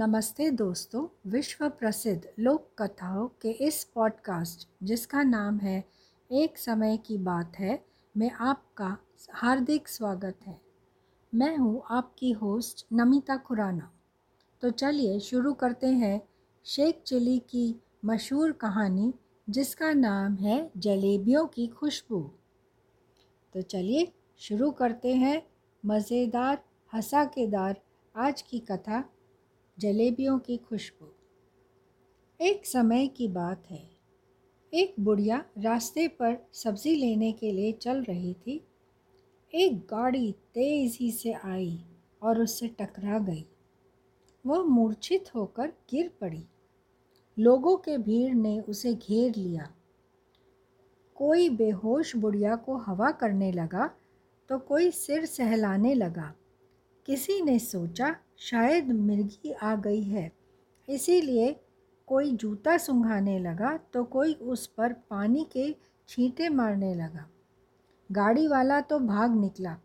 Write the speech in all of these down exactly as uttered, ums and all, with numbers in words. नमस्ते दोस्तों, विश्व प्रसिद्ध लोक कथाओं के इस पॉडकास्ट जिसका नाम है एक समय की बात है में आपका हार्दिक स्वागत है। मैं हूँ आपकी होस्ट नमिता खुराना। तो चलिए शुरू करते हैं शेख चिल्ली की मशहूर कहानी जिसका नाम है जलेबियों की खुशबू। तो चलिए शुरू करते हैं मज़ेदार हंसाकेदार आज की कथा जलेबियों की खुशबू। एक समय की बात है, एक बुढ़िया रास्ते पर सब्जी लेने के लिए चल रही थी। एक गाड़ी तेज़ी से आई और उससे टकरा गई। वह मूर्छित होकर गिर पड़ी। लोगों के भीड़ ने उसे घेर लिया। कोई बेहोश बुढ़िया को हवा करने लगा तो कोई सिर सहलाने लगा। किसी ने सोचा शायद मिर्गी आ गई है, इसीलिए कोई जूता सूंघाने लगा तो कोई उस पर पानी के छींटे मारने लगा। गाड़ी वाला तो भाग निकला।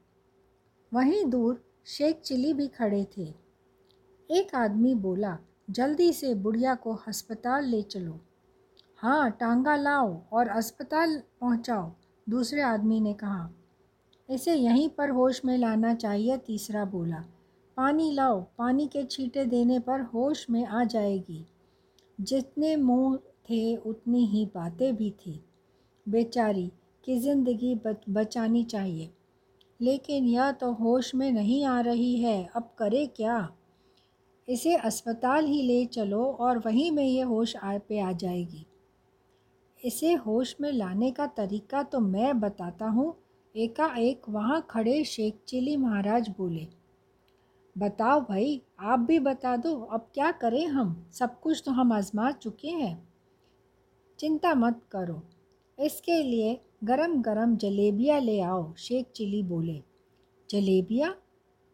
वहीं दूर शेख चिल्ली भी खड़े थे। एक आदमी बोला, जल्दी से बुढ़िया को अस्पताल ले चलो। हाँ, टांगा लाओ और अस्पताल पहुंचाओ, दूसरे आदमी ने कहा। इसे यहीं पर होश में लाना चाहिए, तीसरा बोला। पानी लाओ, पानी के छींटे देने पर होश में आ जाएगी। जितने मुँह थे उतनी ही बातें भी थी। बेचारी की ज़िंदगी बचानी चाहिए, लेकिन यह तो होश में नहीं आ रही है, अब करे क्या। इसे अस्पताल ही ले चलो और वहीं में ये होश आ पे आ जाएगी। इसे होश में लाने का तरीका तो मैं बताता हूँ, एकाएक वहाँ खड़े शेख चिल्ली महाराज बोले। बताओ भाई, आप भी बता दो, अब क्या करें हम, सब कुछ तो हम आजमा चुके हैं। चिंता मत करो, इसके लिए गरम गरम जलेबियाँ ले आओ, शेख चिल्ली बोले। जलेबियाँ?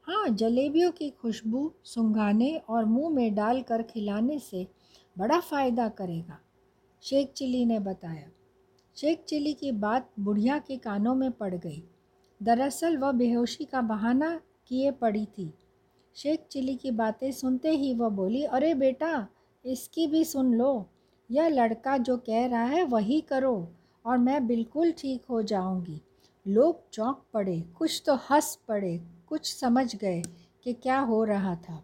हाँ, जलेबियों की खुशबू सूंघाने और मुंह में डाल कर खिलाने से बड़ा फ़ायदा करेगा, शेख चिल्ली ने बताया। शेख चिल्ली की बात बुढ़िया के कानों में पड़ गई। दरअसल वह बेहोशी का बहाना किए पड़ी थी। शेख चिल्ली की बातें सुनते ही वह बोली, अरे बेटा, इसकी भी सुन लो, यह लड़का जो कह रहा है वही करो और मैं बिल्कुल ठीक हो जाऊंगी। लोग चौंक पड़े, कुछ तो हंस पड़े, कुछ समझ गए कि क्या हो रहा था।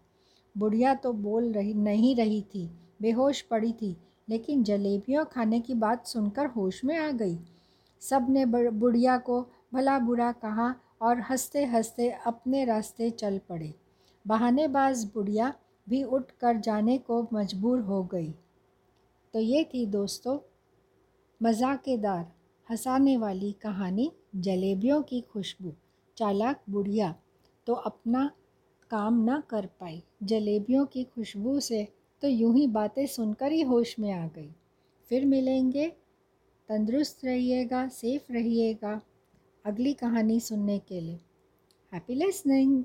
बुढ़िया तो बोल रही नहीं रही थी, बेहोश पड़ी थी, लेकिन जलेबियाँ खाने की बात सुनकर होश में आ गई। सब ने बुढ़िया को भला बुरा कहा और हंसते हंसते अपने रास्ते चल पड़े। बहानेबाज बुढ़िया भी उठकर जाने को मजबूर हो गई। तो ये थी दोस्तों मज़ाकेदार हंसाने वाली कहानी जलेबियों की खुशबू। चालाक बुढ़िया तो अपना काम ना कर पाई, जलेबियों की खुशबू से तो यूं ही बातें सुनकर ही होश में आ गई। फिर मिलेंगे, तंदुरुस्त रहिएगा, सेफ रहिएगा अगली कहानी सुनने के लिए। Happy listening.